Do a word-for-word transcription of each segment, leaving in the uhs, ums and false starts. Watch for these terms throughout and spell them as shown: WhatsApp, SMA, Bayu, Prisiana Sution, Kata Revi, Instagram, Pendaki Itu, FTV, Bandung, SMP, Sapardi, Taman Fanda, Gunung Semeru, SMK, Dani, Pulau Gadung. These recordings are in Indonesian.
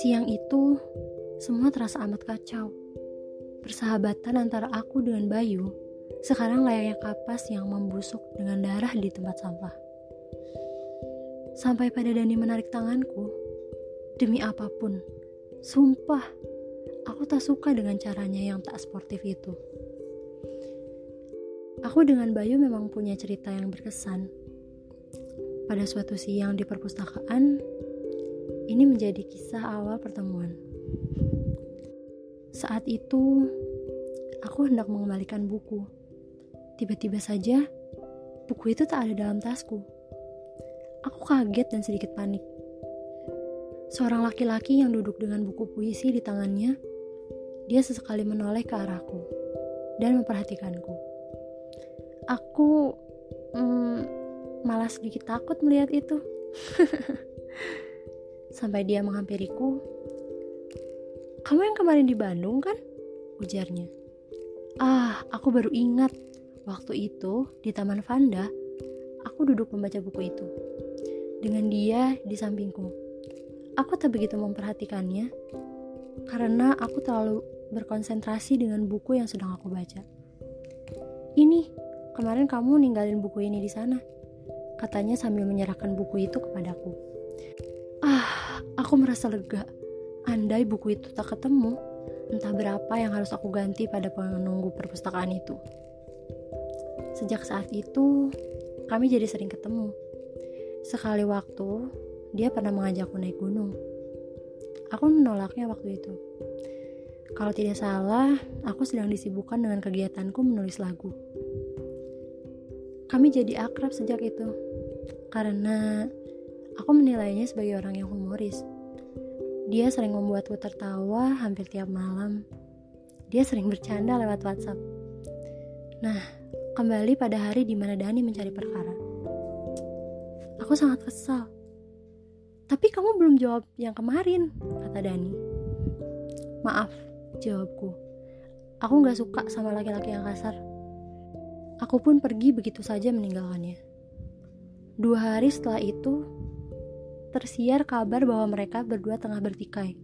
Siang itu, semua terasa amat kacau. Persahabatan antara aku dengan Bayu sekarang layaknya kapas yang membusuk dengan darah di tempat sampah. Sampai pada Dani menarik tanganku, demi apapun, sumpah, aku tak suka dengan caranya yang tak sportif itu. Aku dengan Bayu memang punya cerita yang berkesan. Pada suatu siang di perpustakaan, ini menjadi kisah awal pertemuan. Saat itu, aku hendak mengembalikan buku. Tiba-tiba saja, buku itu tak ada dalam tasku. Aku kaget dan sedikit panik. Seorang laki-laki yang duduk dengan buku puisi di tangannya, dia sesekali menoleh ke arahku dan memperhatikanku. Aku... Hmm, malah sedikit takut melihat itu. Sampai dia menghampiriku. "Kamu yang kemarin di Bandung kan?" ujarnya. "Ah, aku baru ingat. Waktu itu di Taman Fanda, aku duduk membaca buku itu dengan dia di sampingku. Aku tak begitu memperhatikannya karena aku terlalu berkonsentrasi dengan buku yang sedang aku baca. Ini, kemarin kamu ninggalin buku ini di sana," katanya sambil menyerahkan buku itu kepadaku. Ah, aku merasa lega. Andai buku itu tak ketemu, entah berapa yang harus aku ganti pada penunggu perpustakaan itu. Sejak saat itu, kami jadi sering ketemu. Sekali waktu, dia pernah mengajakku naik gunung. Aku menolaknya waktu itu. Kalau tidak salah, aku sedang disibukkan dengan kegiatanku menulis lagu. Kami jadi akrab sejak itu, karena aku menilainya sebagai orang yang humoris. Dia sering membuatku tertawa hampir tiap malam. Dia sering bercanda lewat WhatsApp. Nah, kembali pada hari di mana Dani mencari perkara. Aku sangat kesal. "Tapi kamu belum jawab yang kemarin," kata Dani. "Maaf," jawabku. Aku gak suka sama laki-laki yang kasar. Aku pun pergi begitu saja meninggalkannya. Dua hari setelah itu, tersiar kabar bahwa mereka berdua tengah bertikai.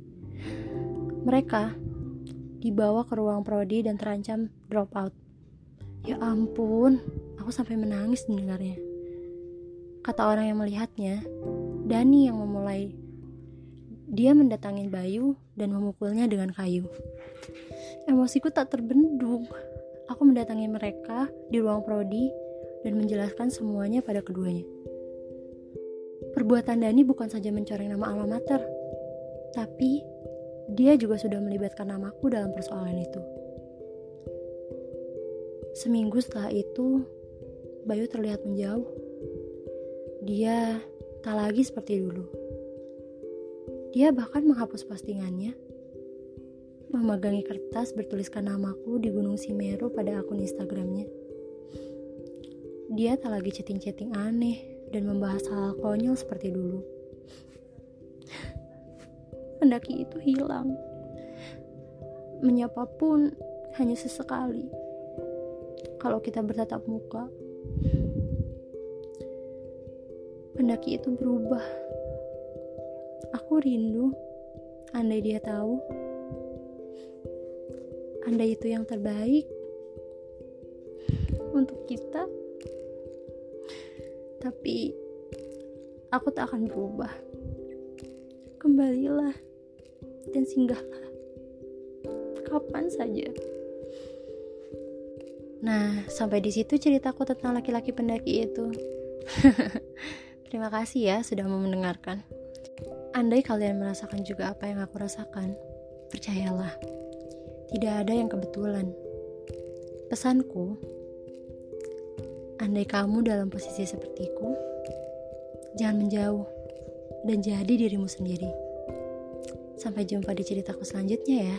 Mereka dibawa ke ruang prodi dan terancam drop out. Ya ampun, aku sampai menangis mendengarnya. Kata orang yang melihatnya, Dani yang memulai. Dia mendatangi Bayu dan memukulnya dengan kayu. Emosiku tak terbendung. Aku mendatangi mereka di ruang prodi dan menjelaskan semuanya pada keduanya. Perbuatan Dani bukan saja mencoreng nama alma mater, tapi dia juga sudah melibatkan namaku dalam persoalan itu. Seminggu setelah itu, Bayu terlihat menjauh. Dia tak lagi seperti dulu. Dia bahkan menghapus postingannya, memegangi kertas bertuliskan namaku di Gunung Semeru pada akun Instagramnya. Dia tak lagi chatting-chatting aneh dan membahas hal konyol seperti dulu. Pendaki itu hilang. Menyapa pun hanya sesekali, kalau kita bertatap muka. Pendaki itu berubah. Aku rindu. Andai dia tahu. Andai itu yang terbaik untuk kita. Tapi aku tak akan berubah. Kembalilah dan singgahlah kapan saja. Nah, sampai di situ ceritaku tentang laki-laki pendaki itu. Terima kasih ya sudah mau mendengarkan. Andai kalian merasakan juga apa yang aku rasakan, percayalah, tidak ada yang kebetulan. Pesanku, andai kamu dalam posisi sepertiku, jangan menjauh dan jadi dirimu sendiri. Sampai jumpa di ceritaku selanjutnya ya.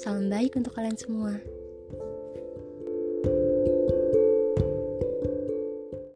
Salam baik untuk kalian semua.